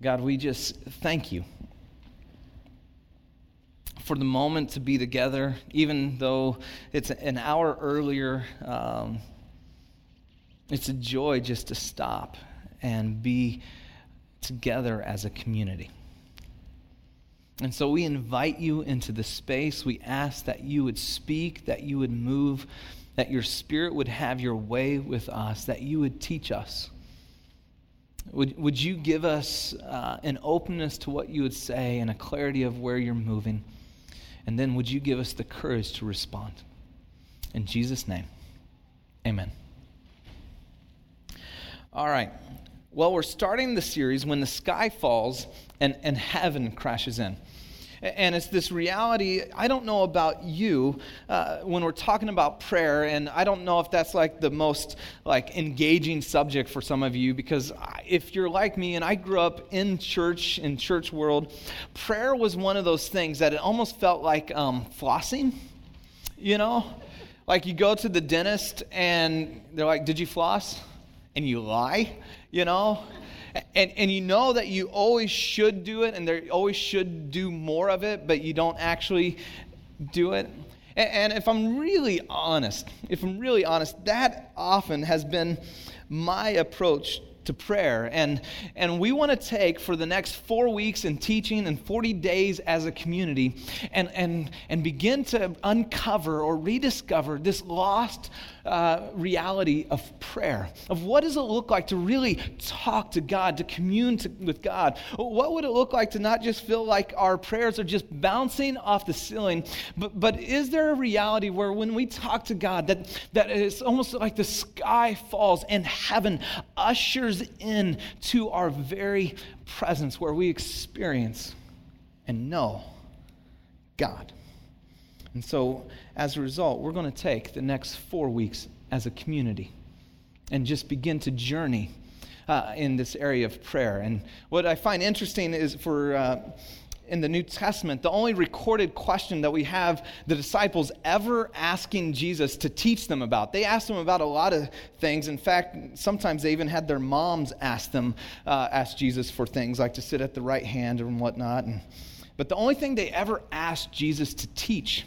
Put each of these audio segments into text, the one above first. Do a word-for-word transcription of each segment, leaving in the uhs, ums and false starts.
God, we just thank you for the moment to be together, even though it's an hour earlier. Um, it's a joy just to stop and be together as a community. And so we invite you into the space. We ask that you would speak, that you would move, that your Spirit would have your way with us, that you would teach us. Would would you give us uh, an openness to what you would say and a clarity of where you're moving? And then would you give us the courage to respond? In Jesus' name, amen. All right. Well, we're starting the series When the Sky Falls and, and Heaven Crashes In. And it's this reality. I don't know about you uh, when we're talking about prayer, and I don't know if that's like the most like engaging subject for some of you, because if you're like me, and I grew up in church, in church world, prayer was one of those things that it almost felt like um, flossing, you know? Like you go to the dentist, and they're like, did you floss? And you lie, you know? And and you know that you always should do it, and there always should do more of it, but you don't actually do it. And, and if I'm really honest, if I'm really honest, that often has been my approach to prayer. And and we want to take for the next four weeks in teaching and forty days as a community and and and begin to uncover or rediscover this lost uh, reality of prayer, of what does it look like to really talk to God, to commune to, with God. What would it look like to not just feel like our prayers are just bouncing off the ceiling, but but is there a reality where when we talk to God that that it's almost like the sky falls and heaven ushers in to our very presence, where we experience and know God. And so as a result, we're going to take the next four weeks as a community and just begin to journey uh, in this area of prayer. And what I find interesting is for uh, in the New Testament, the only recorded question that we have the disciples ever asking Jesus to teach them about. They asked him about a lot of things. In fact, sometimes they even had their moms ask them, uh, ask Jesus for things like to sit at the right hand and whatnot. And, but the only thing they ever asked Jesus to teach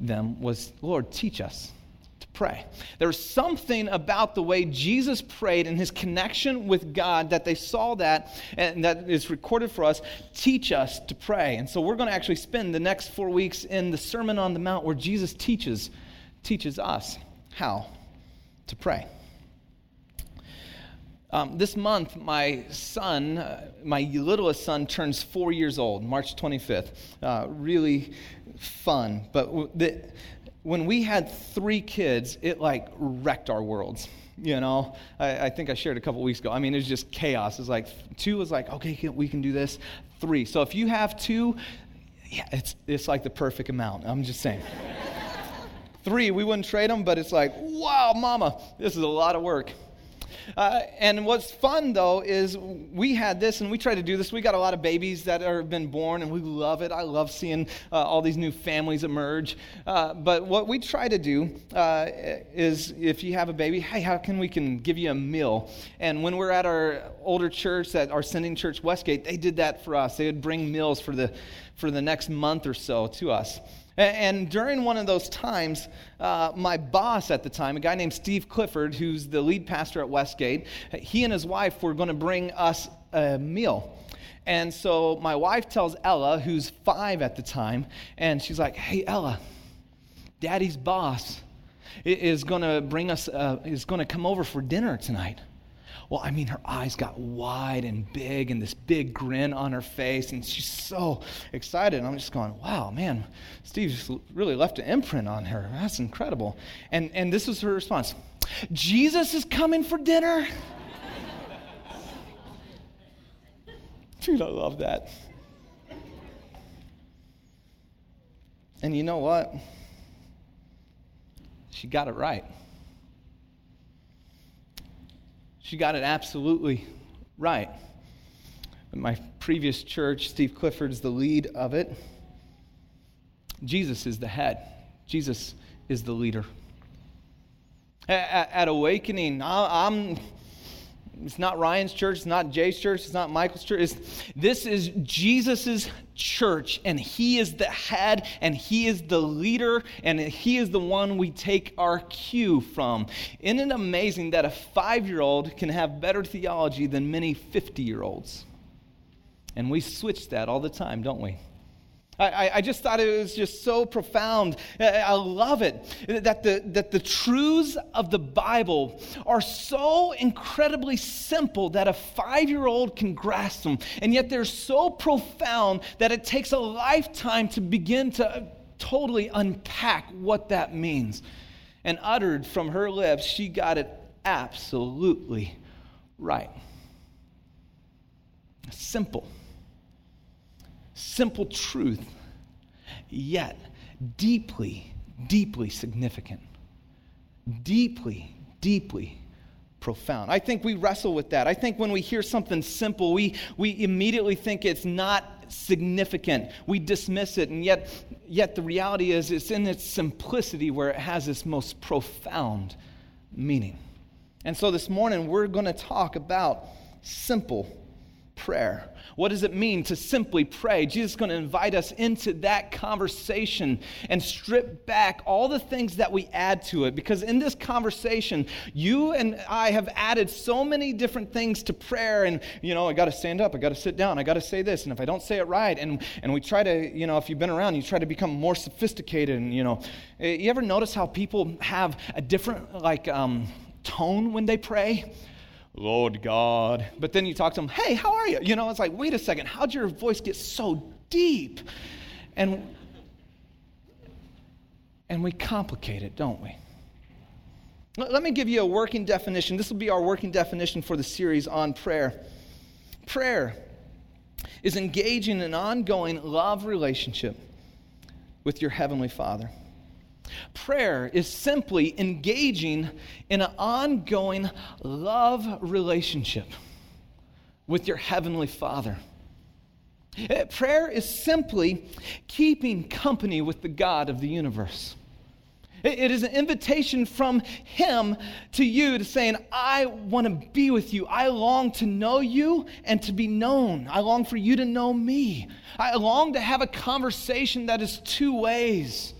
them was, Lord, teach us to pray. There was something about the way Jesus prayed and his connection with God that they saw that, and that is recorded for us, teach us to pray. And so we're going to actually spend the next four weeks in the Sermon on the Mount where Jesus teaches, teaches us how to pray. Um, this month, my son, uh, my littlest son, turns four years old, March twenty-fifth. Uh, really fun, but w- the... When we had three kids, it like wrecked our worlds, you know? I, I think I shared a couple weeks ago. I mean, it was just chaos. It's like, two was like, okay, we can do this. Three. So if you have two, yeah, it's it's like the perfect amount. I'm just saying. Three, we wouldn't trade them, but it's like, wow, mama, this is a lot of work. Uh, and what's fun, though, is we had this, and we try to do this. We got a lot of babies that have been born, and we love it. I love seeing uh, all these new families emerge. Uh, but what we try to do uh, is, if you have a baby, hey, how can we can give you a meal? And when we're at our older church, at our sending church, Westgate, they did that for us. They would bring meals for the for the next month or so to us. And during one of those times, uh, my boss at the time, a guy named Steve Clifford, who's the lead pastor at Westgate, he and his wife were going to bring us a meal. And so my wife tells Ella, who's five at the time, and she's like, hey, Ella, Daddy's boss is going to bring us, uh, is going to come over for dinner tonight. Well, I mean, her eyes got wide and big and this big grin on her face, and she's so excited. And I'm just going, wow, man, Steve's really left an imprint on her. That's incredible. And and this was her response. Jesus is coming for dinner. Dude, I love that. And you know what? She got it right. She got it absolutely right. In my previous church, Steve Clifford's the lead of it. Jesus is the head. Jesus is the leader. At, at Awakening, I'm It's not Ryan's church. It's not Jay's church. It's not Michael's church. It's, this is Jesus's church, and he is the head, and he is the leader, and he is the one we take our cue from. Isn't it amazing that a five-year-old can have better theology than many fifty-year-olds? And we switch that all the time, don't we? I, I just thought it was just so profound. I love it, that the that the truths of the Bible are so incredibly simple that a five-year-old can grasp them, and yet they're so profound that it takes a lifetime to begin to totally unpack what that means. And uttered from her lips, she got it absolutely right. Simple. Simple truth, yet deeply, deeply significant. Deeply, deeply profound. I think we wrestle with that. I think when we hear something simple, we, we immediately think it's not significant. We dismiss it, and yet, yet the reality is it's in its simplicity where it has its most profound meaning. And so this morning, we're going to talk about simple prayer. What does it mean to simply pray? Jesus is going to invite us into that conversation and strip back all the things that we add to it. Because in this conversation, you and I have added so many different things to prayer. And, you know, I got to stand up. I got to sit down. I got to say this. And if I don't say it right, and, and we try to, you know, if you've been around, you try to become more sophisticated. And, you know, you ever notice how people have a different, like, um, tone when they pray? Lord God. But then you talk to them, hey, how are you? You know, it's like, wait a second, how'd your voice get so deep? And, and we complicate it, don't we? Let me give you a working definition. This will be our working definition for the series on prayer. Prayer is engaging in an ongoing love relationship with your Heavenly Father. Prayer is simply engaging in an ongoing love relationship with your Heavenly Father. Prayer is simply keeping company with the God of the universe. It is an invitation from Him to you to saying, I want to be with you. I long to know you and to be known. I long for you to know me. I long to have a conversation that is two ways.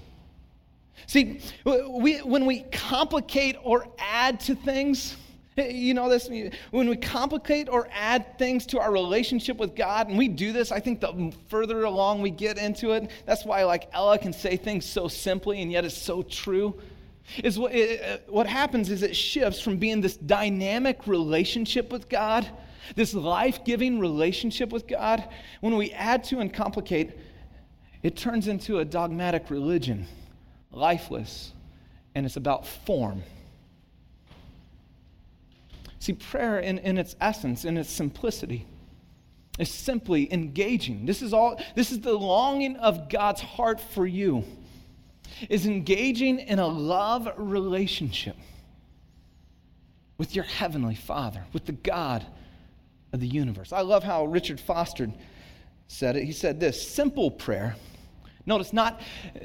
See, we, when we complicate or add to things, you know this, when we complicate or add things to our relationship with God, and we do this, I think the further along we get into it, that's why like Ella can say things so simply and yet it's so true, is what, it, what happens is it shifts from being this dynamic relationship with God, this life-giving relationship with God. When we add to and complicate, it turns into a dogmatic religion. Lifeless, and it's about form. See, prayer in, in its essence, in its simplicity, is simply engaging. This is all. This is the longing of God's heart for you, is engaging in a love relationship with your Heavenly Father, with the God of the universe. I love how Richard Foster said it. He said this, simple prayer, notice not... Uh,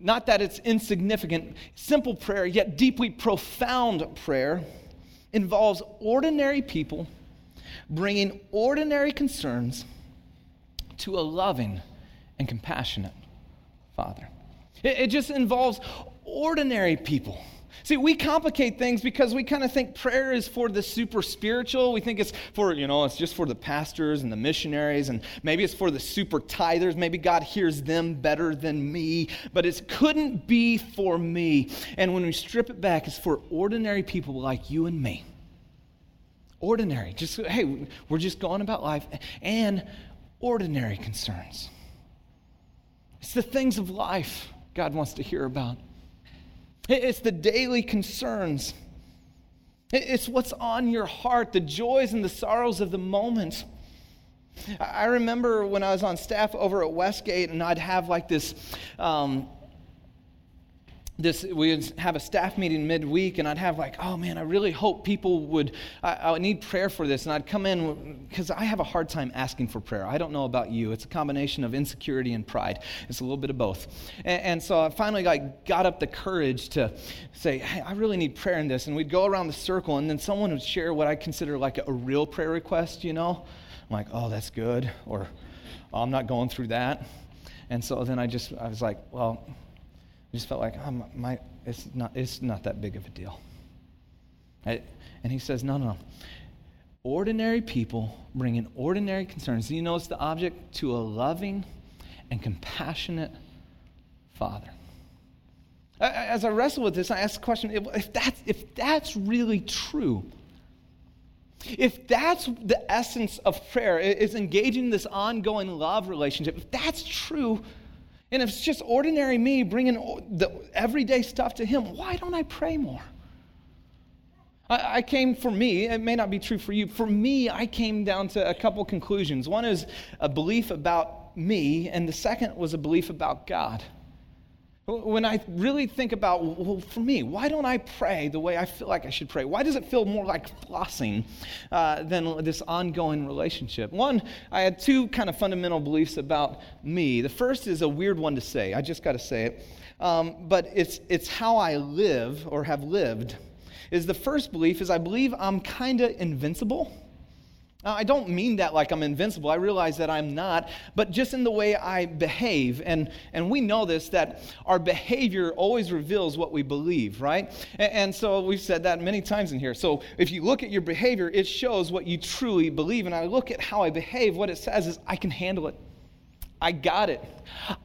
Not that it's insignificant. Simple prayer, yet deeply profound prayer, involves ordinary people bringing ordinary concerns to a loving and compassionate Father. It, it just involves ordinary people. See, we complicate things because we kind of think prayer is for the super spiritual. We think it's for, you know, it's just for the pastors and the missionaries, and maybe it's for the super tithers. Maybe God hears them better than me, but it couldn't be for me. And when we strip it back, it's for ordinary people like you and me. Ordinary. Just, hey, we're just going about life and ordinary concerns. It's the things of life God wants to hear about. It's the daily concerns. It's what's on your heart, the joys and the sorrows of the moment. I remember when I was on staff over at Westgate, and I'd have like this um, this, we would have a staff meeting midweek, and I'd have like, oh man, I really hope people would, I, I would need prayer for this. And I'd come in, because I have a hard time asking for prayer. I don't know about you. It's a combination of insecurity and pride. It's a little bit of both. And, and so I finally like got up the courage to say, hey, I really need prayer in this. And we'd go around the circle, and then someone would share what I consider like a, a real prayer request, you know? I'm like, oh, that's good, or oh, I'm not going through that. And so then I just, I was like, well, I just felt like, oh, my, my, it's not it's not that big of a deal. I, and he says, no, no, no. Ordinary people bring in ordinary concerns. You know, it's the object to a loving and compassionate Father. As I wrestle with this, I ask the question, if that's, if that's really true, if that's the essence of prayer, is engaging this ongoing love relationship, if that's true, and if it's just ordinary me bringing the everyday stuff to Him, why don't I pray more? I, I came for me, it may not be true for you, for me, I came down to a couple conclusions. One is a belief about me, and the second was a belief about God. When I really think about, well, for me, why don't I pray the way I feel like I should pray? Why does it feel more like flossing uh, than this ongoing relationship? One, I had two kind of fundamental beliefs about me. The first is a weird one to say. I just got to say it. Um, but it's it's how I live or have lived. Is the first belief is I believe I'm kind of invincible. Now, I don't mean that like I'm invincible. I realize that I'm not, but just in the way I behave. And and we know this, that our behavior always reveals what we believe, right? And, and so we've said that many times in here. So if you look at your behavior, it shows what you truly believe. And I look at how I behave, what it says is I can handle it. I got it.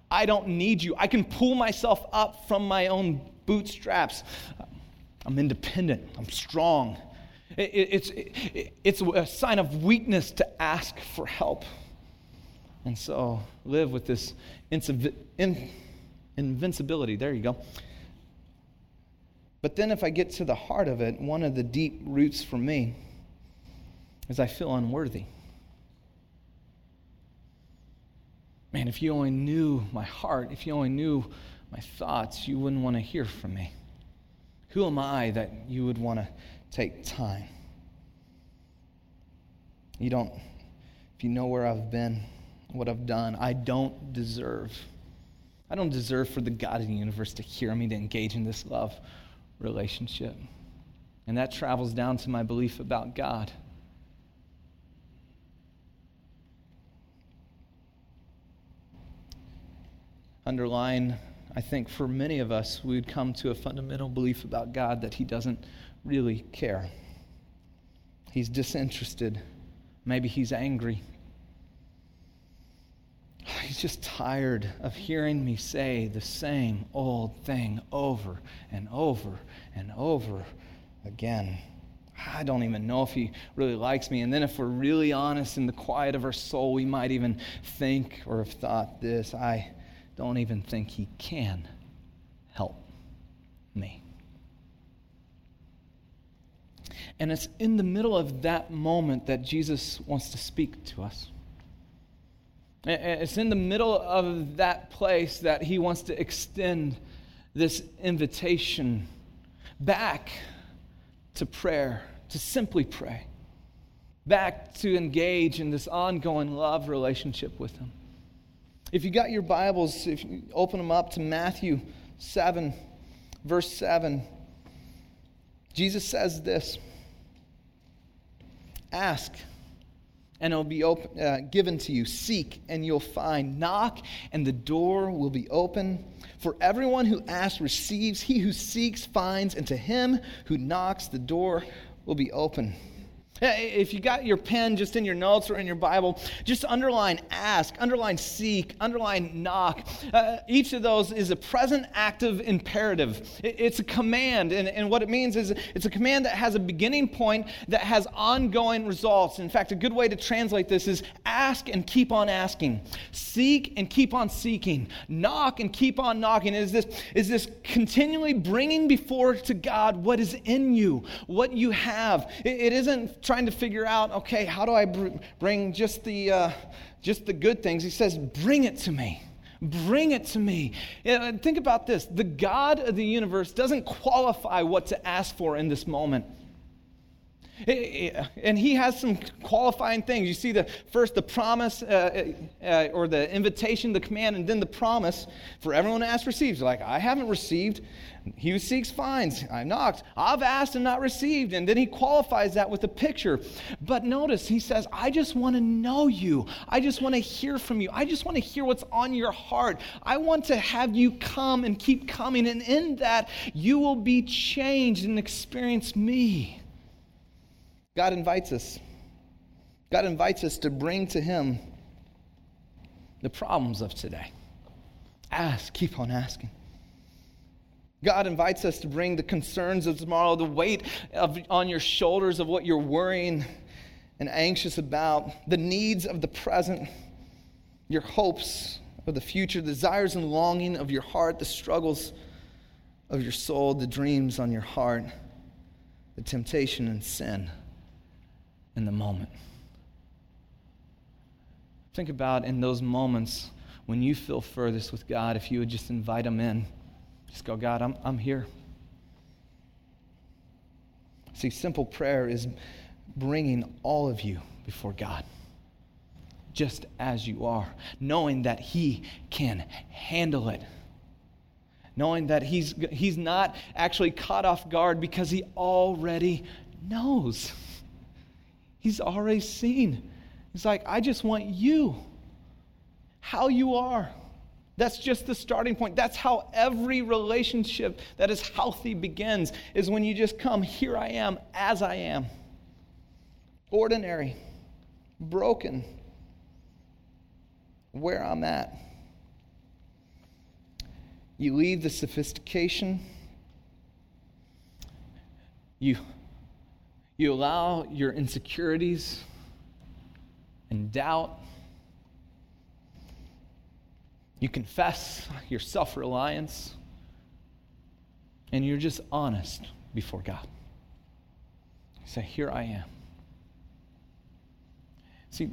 I don't need you. I can pull myself up from my own bootstraps. I'm independent. I'm strong. It's it's a sign of weakness to ask for help. And so live with this invincibility. There you go. But then if I get to the heart of it, one of the deep roots for me is I feel unworthy. Man, if you only knew my heart, if you only knew my thoughts, you wouldn't want to hear from me. Who am I that you would want to take time? You don't, if you know where I've been, what I've done, I don't deserve. I don't deserve for the God of the universe to hear me, to engage in this love relationship. And that travels down to my belief about God. Underlying, I think for many of us, we'd come to a fundamental belief about God that He doesn't really care. He's disinterested. Maybe He's angry. He's just tired of hearing me say the same old thing over and over and over again. I don't even know if He really likes me. And then if we're really honest in the quiet of our soul, we might even think or have thought this, I don't even think He can help me. And it's in the middle of that moment that Jesus wants to speak to us. It's in the middle of that place that He wants to extend this invitation back to prayer, to simply pray, back to engage in this ongoing love relationship with Him. If you got your Bibles, if you open them up to Matthew seven, verse seven, Jesus says this, ask and it will be open, uh, given to you. Seek and you'll find. Knock and the door will be open. For everyone who asks receives. He who seeks finds. And to him who knocks, the door will be open. If you got your pen just in your notes or in your Bible, just underline ask, underline seek, underline knock. Uh, each of those is a present active imperative. It's a command, and, and what it means is it's a command that has a beginning point that has ongoing results. In fact, a good way to translate this is ask and keep on asking. Seek and keep on seeking. Knock and keep on knocking. Is this, is this continually bringing before to God what is in you, what you have. It, it isn't trying to figure out, okay, how do I br- bring just the uh, just the good things? He says, bring it to me. Bring it to me. Think about this. The God of the universe doesn't qualify what to ask for in this moment. And he has some qualifying things. You see, the first, the promise, uh, uh, or the invitation, the command, and then the promise. For everyone who asks receives. Like, I haven't received. He who seeks finds. I knocked. I've asked and not received. And then he qualifies that with a picture. But notice, he says, I just want to know you. I just want to hear from you. I just want to hear what's on your heart. I want to have you come and keep coming. And in that, you will be changed and experience me. God invites us. God invites us to bring to him the problems of today. Ask, keep on asking. God invites us to bring the concerns of tomorrow, the weight of, on your shoulders of what you're worrying and anxious about, the needs of the present, your hopes of the future, desires and longing of your heart, the struggles of your soul, the dreams on your heart, the temptation and sin in the moment. Think about in those moments when you feel furthest with God, if you would just invite him in. Just go, God, I'm I'm here. See, simple prayer is bringing all of you before God, just as you are, knowing that he can handle it, knowing that he's he's not actually caught off guard because he already knows. He's already seen. He's like, I just want you, how you are. That's just the starting point. That's how every relationship that is healthy begins, is when you just come, here I am, as I am. Ordinary, broken, where I'm at. You leave the sophistication. You... You allow your insecurities and doubt. You confess your self-reliance. And you're just honest before God. You say, here I am. See,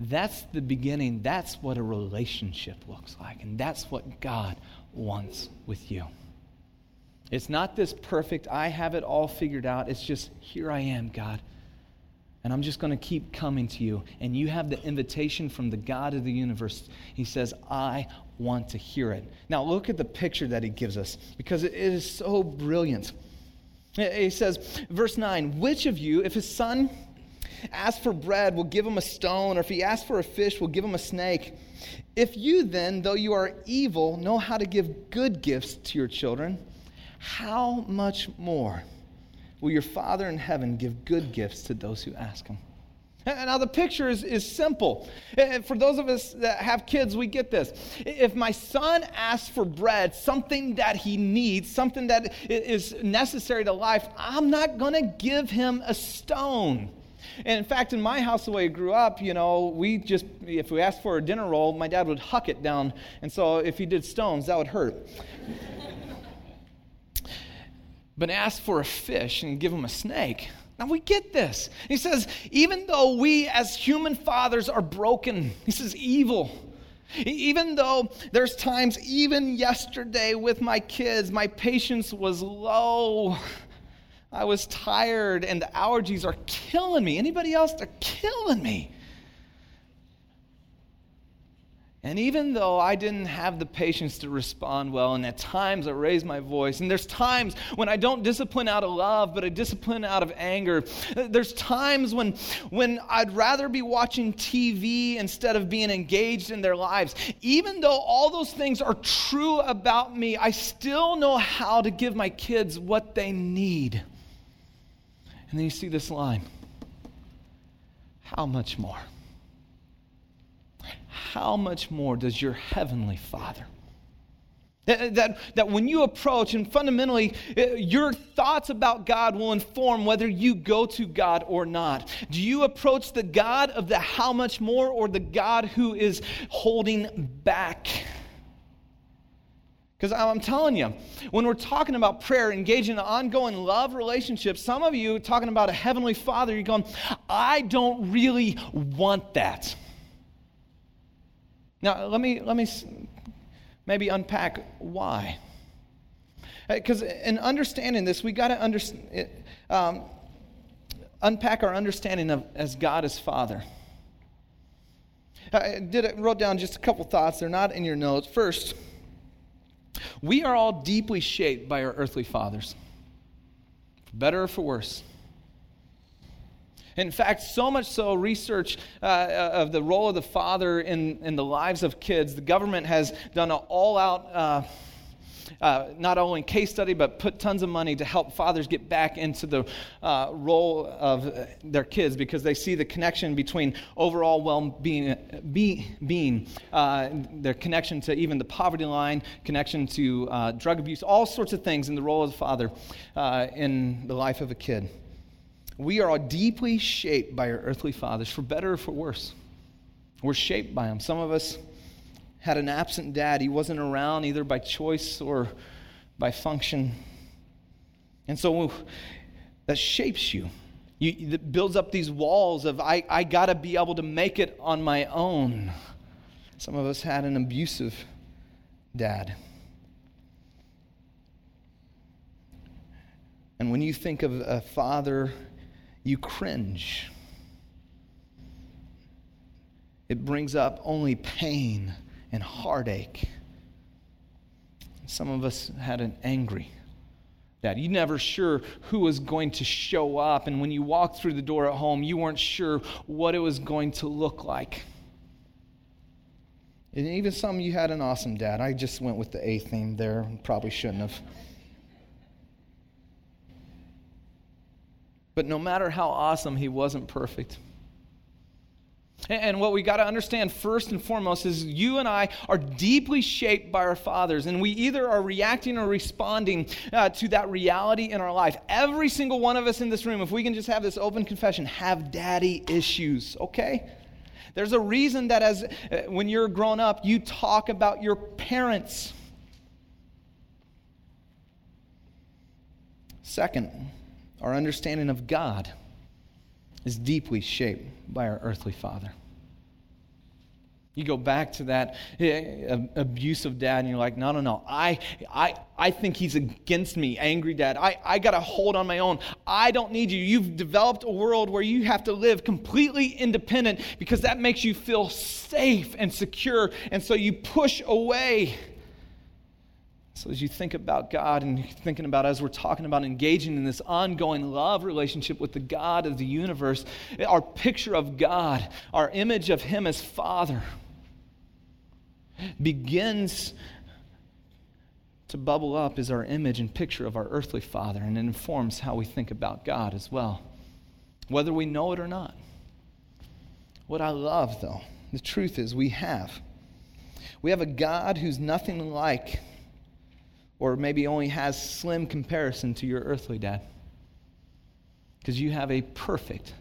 that's the beginning. That's what a relationship looks like. And that's what God wants with you. It's not this perfect, I have it all figured out. It's just, here I am, God. And I'm just going to keep coming to you. And you have the invitation from the God of the universe. He says, I want to hear it. Now look at the picture that he gives us, because it is so brilliant. He says, verse nine, which of you, if his son asks for bread, will give him a stone? Or if he asks for a fish, will give him a snake? If you then, though you are evil, know how to give good gifts to your children, how much more will your Father in heaven give good gifts to those who ask him? Now, the picture is, is simple. For those of us that have kids, we get this. If my son asks for bread, something that he needs, something that is necessary to life, I'm not going to give him a stone. And in fact, in my house, the way I grew up, you know, we just, if we asked for a dinner roll, my dad would huck it down. And so if he did stones, that would hurt. But ask for a fish and give him a snake. Now we get this. He says, even though we as human fathers are broken, he says evil. Even though there's times, even yesterday with my kids, my patience was low. I was tired and the allergies are killing me. Anybody else? They're killing me. And even though I didn't have the patience to respond well, and at times I raise my voice, and there's times when I don't discipline out of love, but I discipline out of anger. There's times when, when I'd rather be watching T V instead of being engaged in their lives. Even though all those things are true about me, I still know how to give my kids what they need. And then you see this line, how much more? How much more does your heavenly Father? That, that, that when you approach, and fundamentally, your thoughts about God will inform whether you go to God or not. Do you approach the God of the how much more, or the God who is holding back? Because I'm telling you, when we're talking about prayer, engaging in an ongoing love relationship, some of you talking about a heavenly Father, you're going, I don't really want that. Now, let me let me maybe unpack why. Because in understanding this, we got to understand, um, unpack our understanding of as God as Father. I did it, wrote down just a couple thoughts. They're not in your notes. First, we are all deeply shaped by our earthly fathers, for better or for worse. In fact, so much so, research uh, of the role of the father in, in the lives of kids, the government has done an all-out, uh, uh, not only case study, but put tons of money to help fathers get back into the uh, role of their kids, because they see the connection between overall well-being, be, being, uh, their connection to even the poverty line, connection to uh, drug abuse, all sorts of things in the role of the father uh, in the life of a kid. We are all deeply shaped by our earthly fathers, for better or for worse. We're shaped by them. Some of us had an absent dad. He wasn't around either by choice or by function. And so that shapes you. You it builds up these walls of, I, I got to be able to make it on my own. Some of us had an abusive dad. And when you think of a father, you cringe. It brings up only pain and heartache. Some of us had an angry dad. You're never sure who was going to show up, and when you walked through the door at home, you weren't sure what it was going to look like. And even some of you had an awesome dad. I just went with the A theme there, probably shouldn't have. But no matter how awesome, he wasn't perfect. And what we got to understand first and foremost is you and I are deeply shaped by our fathers, and we either are reacting or responding uh, to that reality in our life. Every single one of us in this room, if we can just have this open confession, have daddy issues, okay? There's a reason that as uh, when you're grown up, you talk about your parents. Second, our understanding of God is deeply shaped by our earthly father. You go back to that abusive dad, and you're like, no, no, no. I I, I think he's against me, angry dad. I, I got a hold on my own. I don't need you. You've developed a world where you have to live completely independent because that makes you feel safe and secure, and so you push away. So as you think about God and thinking about as we're talking about engaging in this ongoing love relationship with the God of the universe, our picture of God, our image of Him as Father begins to bubble up as our image and picture of our earthly Father, and it informs how we think about God as well, whether we know it or not. What I love, though, the truth is we have. We have a God who's nothing like, or maybe only has slim comparison to your earthly dad. Because you have a perfect,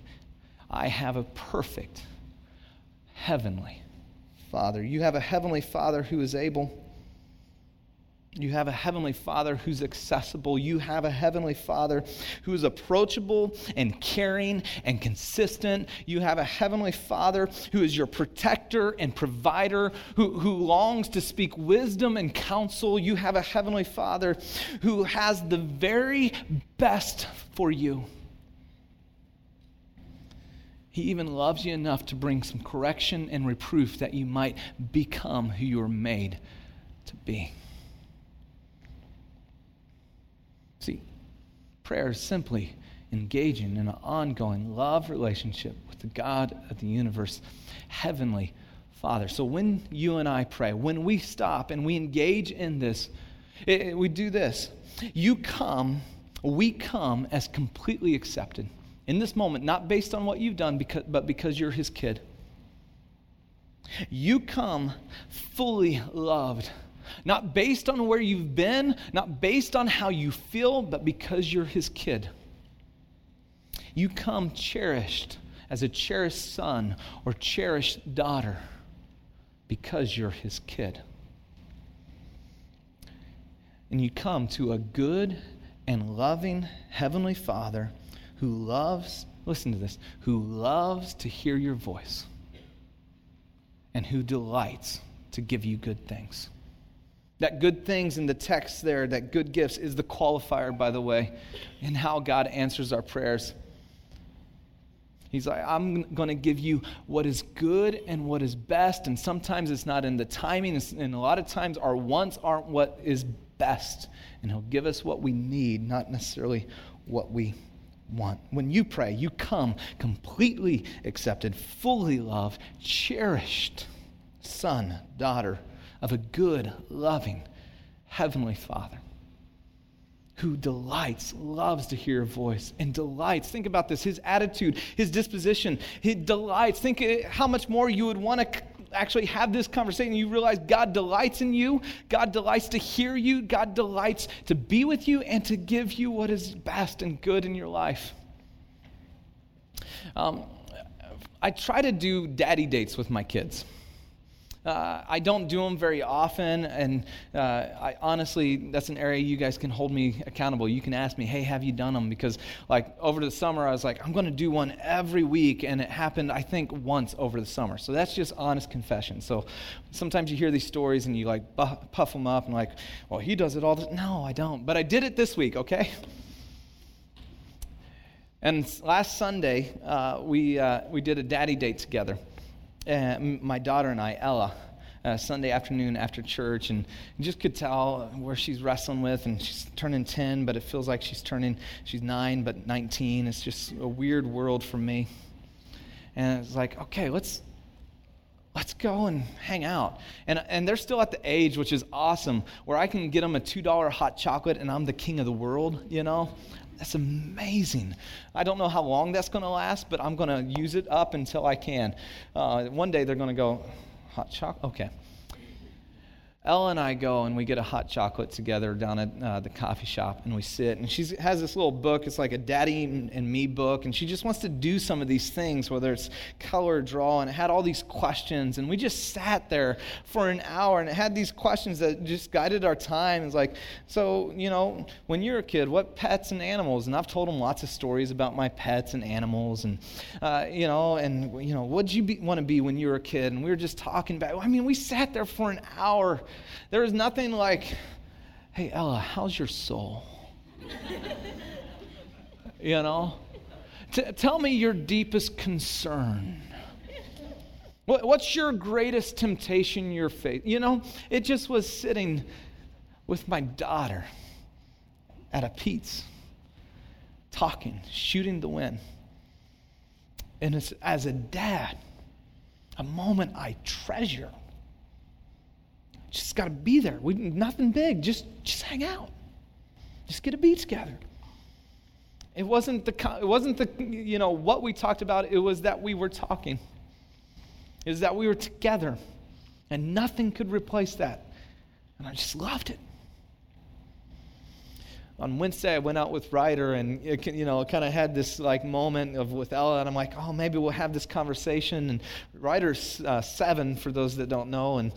I have a perfect heavenly father. You have a heavenly father who is able. You have a heavenly father who's accessible. You have a heavenly father who is approachable and caring and consistent. You have a heavenly father who is your protector and provider, who, who longs to speak wisdom and counsel. You have a heavenly father who has the very best for you. He even loves you enough to bring some correction and reproof that you might become who you were made to be. See, prayer is simply engaging in an ongoing love relationship with the God of the universe, Heavenly Father. So when you and I pray, when we stop and we engage in this, it, it, we do this. You come, we come as completely accepted in this moment, not based on what you've done, because, but because you're His kid. You come fully loved, not based on where you've been, not based on how you feel, but because you're His kid. You come cherished as a cherished son or cherished daughter because you're His kid. And you come to a good and loving Heavenly Father who loves, listen to this, who loves to hear your voice and who delights to give you good things. That good things in the text there, that good gifts, is the qualifier, by the way, in how God answers our prayers. He's like, I'm going to give you what is good and what is best, and sometimes it's not in the timing, and a lot of times our wants aren't what is best, and he'll give us what we need, not necessarily what we want. When you pray, you come completely accepted, fully loved, cherished son, daughter of a good, loving heavenly Father who delights, loves to hear a voice, and delights. Think about this, his attitude, his disposition, he delights. Think how much more you would want to actually have this conversation. You realize God delights in you, God delights to hear you, God delights to be with you, and to give you what is best and good in your life. Um, I try to do daddy dates with my kids. Uh, I don't do them very often, and uh, I honestly, that's an area you guys can hold me accountable. You can ask me, hey, have you done them? Because like over the summer, I was like, I'm going to do one every week, and it happened, I think, once over the summer. So that's just honest confession. So sometimes you hear these stories, and you like buff, puff them up, and like, well, he does it all the time. No, I don't, but I did it this week, okay? And last Sunday, uh, we uh, we did a daddy date together. Uh, my daughter and I, Ella, uh, Sunday afternoon after church, and you just could tell where she's wrestling with, and she's turning ten, but it feels like she's turning, she's nine, but nineteen. It's just a weird world for me. And it's like, okay, let's let's go and hang out. And and they're still at the age, which is awesome, where I can get them a two dollar hot chocolate, and I'm the king of the world, you know? That's amazing. I don't know how long that's going to last, but I'm going to use it up until I can. Uh, one day they're going to go, hot chocolate? Okay. Ella and I go, and we get a hot chocolate together down at uh, the coffee shop, and we sit. And she has this little book. It's like a Daddy and Me book, and she just wants to do some of these things, whether it's color or draw, and it had all these questions. And we just sat there for an hour, and it had these questions that just guided our time. It's like, so, you know, when you're a kid, what pets and animals? And I've told them lots of stories about my pets and animals, and, uh, you know, and, you know, what'd you want to be when you were a kid? And we were just talking about, I mean, we sat there for an hour. There is nothing like, hey, Ella, how's your soul? You know? T- tell me your deepest concern. What, what's your greatest temptation you're facing? You know, it just was sitting with my daughter at a Pete's, talking, shooting the wind. And it's, as a dad, a moment I treasure. Just got to be there. We nothing big. Just just hang out. Just get a beat together. It wasn't the it wasn't the you know what we talked about. It was that we were talking. It was that we were together, and nothing could replace that. And I just loved it. On Wednesday, I went out with Ryder, and it, you know, kind of had this like moment of with Ella, and I'm like, oh, maybe we'll have this conversation. And Ryder's uh, seven, for those that don't know, and.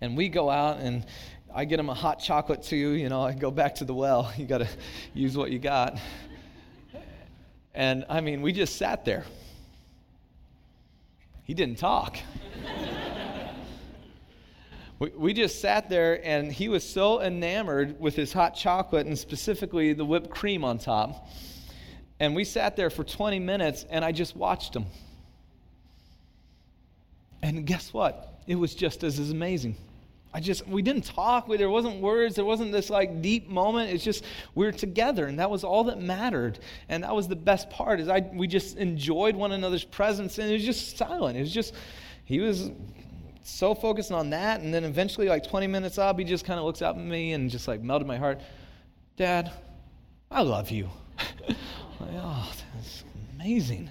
And we go out, and I get him a hot chocolate too. You know, I go back to the well. You got to use what you got. And, I mean, we just sat there. He didn't talk. we, we just sat there, and he was so enamored with his hot chocolate, and specifically the whipped cream on top. And we sat there for twenty minutes, and I just watched him. And guess what? It was just as, as amazing. I just, we didn't talk. There wasn't words. There wasn't this like deep moment. It's just we were together, and that was all that mattered. And that was the best part is I we just enjoyed one another's presence, and it was just silent. It was just, he was so focused on that, and then eventually like twenty minutes up, he just kind of looks up at me and just like melted my heart. Dad, I love you. Like, oh, that's amazing.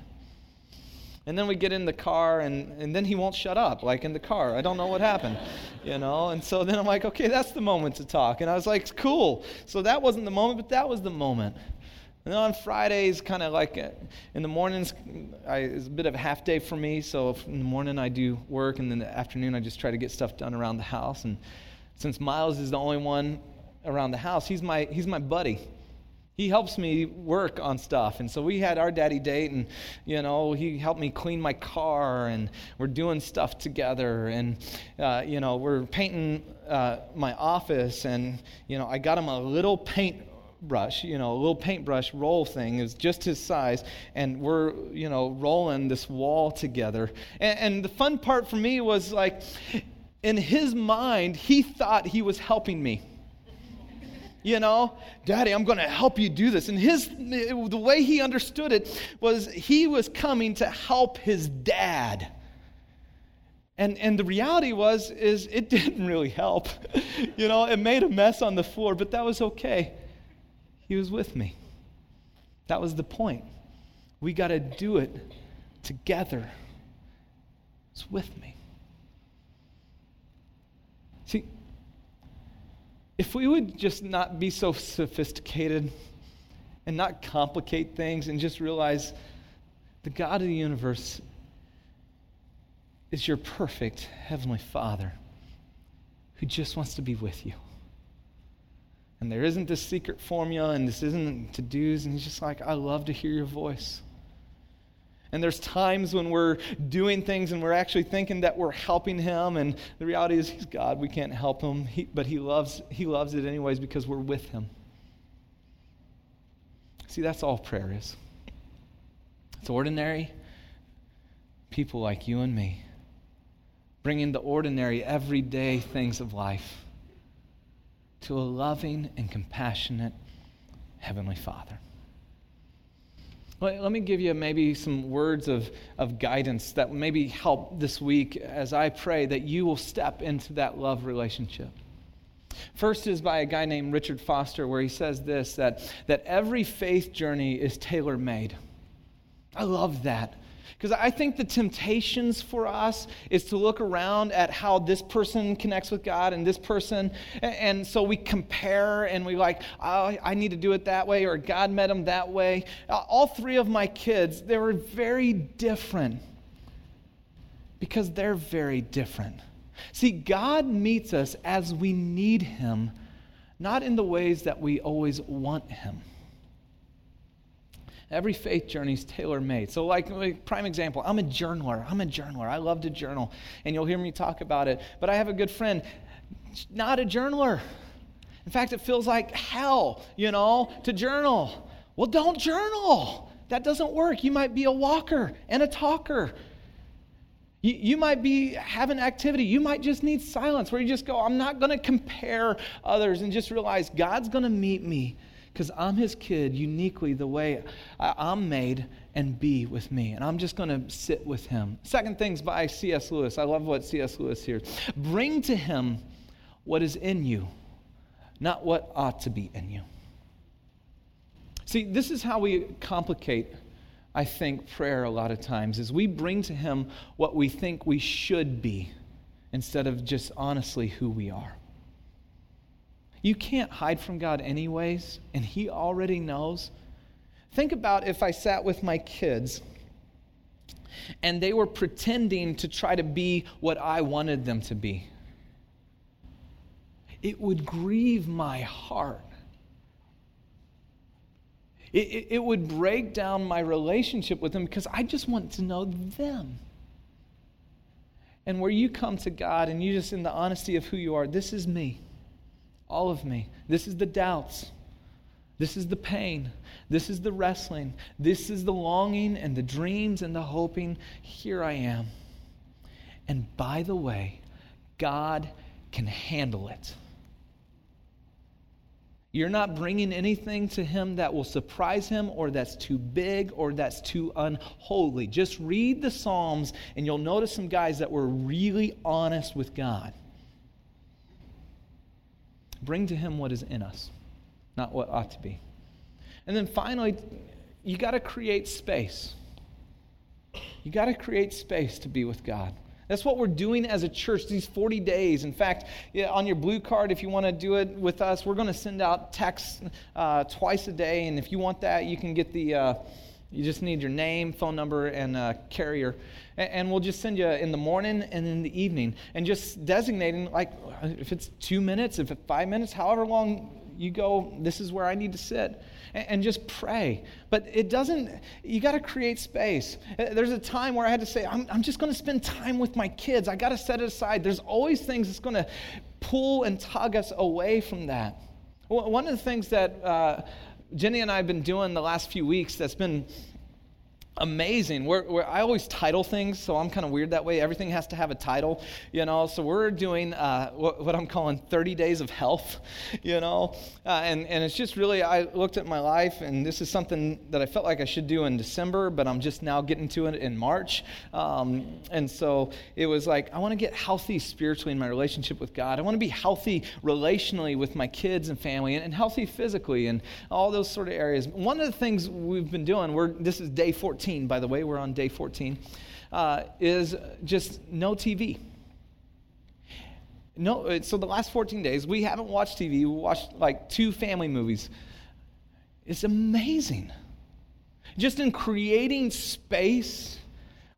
And then we get in the car, and, and then he won't shut up, like in the car. I don't know what happened, you know? And so then I'm like, okay, that's the moment to talk. And I was like, cool. So that wasn't the moment, but that was the moment. And then on Fridays, kind of like in the mornings, I, it's a bit of a half day for me. So in the morning I do work, and then in the afternoon I just try to get stuff done around the house. And since Miles is the only one around the house, he's my he's my buddy. He helps me work on stuff. And so we had our daddy date, and, you know, he helped me clean my car, and we're doing stuff together. And, uh, you know, we're painting uh, my office, and, you know, I got him a little paint brush, you know, a little paintbrush roll thing. Is just his size, and we're, you know, rolling this wall together. And, and the fun part for me was, like, in his mind, he thought he was helping me. You know, Daddy, I'm going to help you do this. And his, the way he understood it was he was coming to help his dad. And and the reality was, is it didn't really help. You know, it made a mess on the floor, but that was okay. He was with me. That was the point. We got to do it together. It's with me. See, if we would just not be so sophisticated and not complicate things and just realize the God of the universe is your perfect Heavenly Father who just wants to be with you. And there isn't this secret formula, and this isn't to-dos, and he's just like, I love to hear your voice. And there's times when we're doing things and we're actually thinking that we're helping him, and the reality is he's God. We can't help him, he, but he loves he loves it anyways because we're with him. See, that's all prayer is. It's ordinary people like you and me, bringing the ordinary, everyday things of life to a loving and compassionate Heavenly Father. Let me give you maybe some words of, of guidance that maybe help this week as I pray that you will step into that love relationship. First is by a guy named Richard Foster, where he says this, that, that every faith journey is tailor-made. I love that. Because I think the temptations for us is to look around at how this person connects with God and this person. And so we compare and we like, oh, I need to do it that way, or God met him that way. All three of my kids, they were very different because they're very different. See, God meets us as we need him, not in the ways that we always want him. Every faith journey is tailor-made. So like, like prime example, I'm a journaler. I'm a journaler. I love to journal, and you'll hear me talk about it. But I have a good friend, not a journaler. In fact, it feels like hell, you know, to journal. Well, don't journal. That doesn't work. You might be a walker and a talker. You, you might be having activity. You might just need silence where you just go, I'm not going to compare others, and just realize God's going to meet me because I'm his kid uniquely the way I'm made, and be with me. And I'm just going to sit with him. Second thing's by C S Lewis. I love what C S Lewis hears. Bring to him what is in you, not what ought to be in you. See, this is how we complicate, I think, prayer a lot of times, is we bring to him what we think we should be instead of just honestly who we are. You can't hide from God anyways, and he already knows. Think about if I sat with my kids and they were pretending to try to be what I wanted them to be. It would grieve my heart. It, it, it would break down my relationship with them because I just want to know them. And where you come to God and you just in the honesty of who you are, this is me. All of me. This is the doubts. This is the pain. This is the wrestling. This is the longing and the dreams and the hoping. Here I am. And by the way, God can handle it. You're not bringing anything to him that will surprise him, or that's too big, or that's too unholy. Just read the Psalms and you'll notice some guys that were really honest with God. Bring to him what is in us, not what ought to be. And then finally, you got to create space. You got to create space to be with God. That's what we're doing as a church these forty days. In fact, yeah, on your blue card, if you want to do it with us, we're going to send out texts uh, twice a day. And if you want that, you can get the, uh, you just need your name, phone number, and uh, carrier. And we'll just send you in the morning and in the evening. And just designating, like, if it's two minutes, if it's five minutes, however long You go, this is where I need to sit, and, and just pray. But it doesn't, you got to create space. There's a time where I had to say, I'm, I'm just going to spend time with my kids. I got to set it aside. There's always things that's going to pull and tug us away from that. One of the things that uh, Jenny and I have been doing the last few weeks that's been amazing. We're, we're, I always title things, so I'm kind of weird that way. Everything has to have a title, you know. So we're doing uh, what, what I'm calling thirty days of health, you know. Uh, and, and it's just really, I looked at my life, and this is something that I felt like I should do in December, but I'm just now getting to it in March. Um, and so it was like, I want to get healthy spiritually in my relationship with God. I want to be healthy relationally with my kids and family, and, and healthy physically, and all those sort of areas. One of the things we've been doing, we're this is day fourteen. By the way, we're on day fourteen, uh, is just no T V. No, so the last fourteen days, we haven't watched T V. We watched like two family movies. It's amazing. Just in creating space.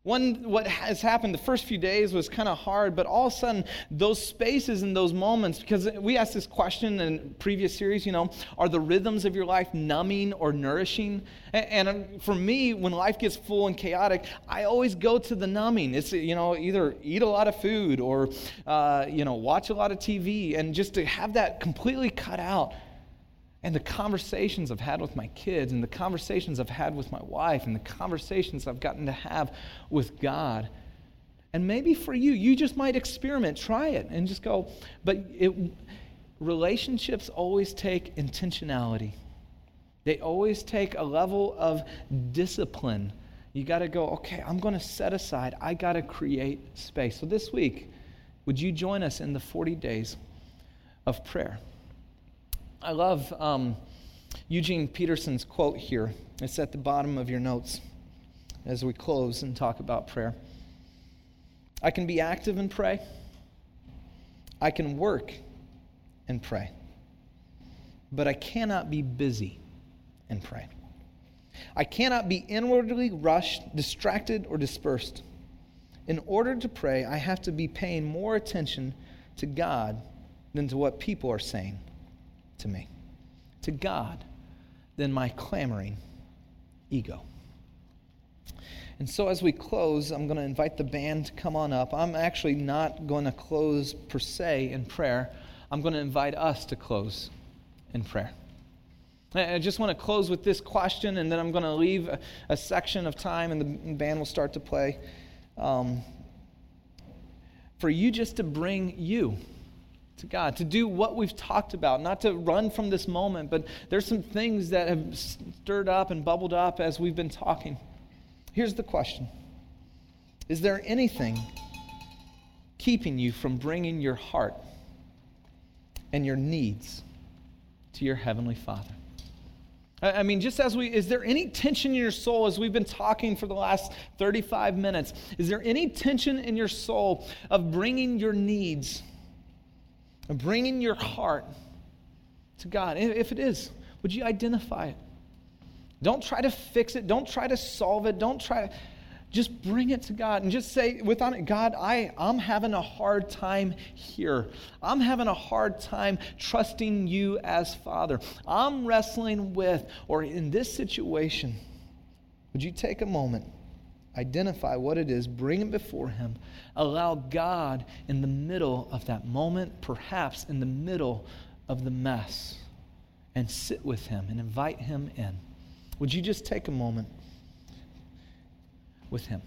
One, what has happened the first few days was kind of hard, but all of a sudden, those spaces and those moments, because we asked this question in previous series, you know, are the rhythms of your life numbing or nourishing? And, and for me, when life gets full and chaotic, I always go to the numbing. It's, you know, either eat a lot of food or, uh, you know, watch a lot of T V, and just to have that completely cut out. And the conversations I've had with my kids, and the conversations I've had with my wife, and the conversations I've gotten to have with God. And maybe for you, you just might experiment, try it, and just go. But it, relationships always take intentionality. They always take a level of discipline. You got to go, okay, I'm going to set aside. I got to create space. So this week, would you join us in the forty days of prayer? I love um, Eugene Peterson's quote here. It's at the bottom of your notes as we close and talk about prayer. I can be active and pray. I can work and pray. But I cannot be busy and pray. I cannot be inwardly rushed, distracted, or dispersed. In order to pray, I have to be paying more attention to God than to what people are saying to me, to God, than my clamoring ego. And so as we close, I'm going to invite the band to come on up. I'm actually not going to close per se in prayer. I'm going to invite us to close in prayer. I just want to close with this question, and then I'm going to leave a, a section of time, and the band will start to play. Um, for you just to bring you to God, to do what we've talked about, not to run from this moment, but there's some things that have stirred up and bubbled up as we've been talking. Here's the question. Is there anything keeping you from bringing your heart and your needs to your Heavenly Father? I mean, just as we, is there any tension in your soul as we've been talking for the last thirty-five minutes? Is there any tension in your soul of bringing your needs, and bringing your heart to God? If it is, would you identify it? Don't try to fix it. Don't try to solve it. Don't try. Just bring it to God and just say, without it, God, I, I'm having a hard time here. I'm having a hard time trusting you as Father. I'm wrestling with, or in this situation, would you take a moment, identify what it is, bring it before him, allow God in the middle of that moment, perhaps in the middle of the mess, and sit with him and invite him in. Would you just take a moment with him?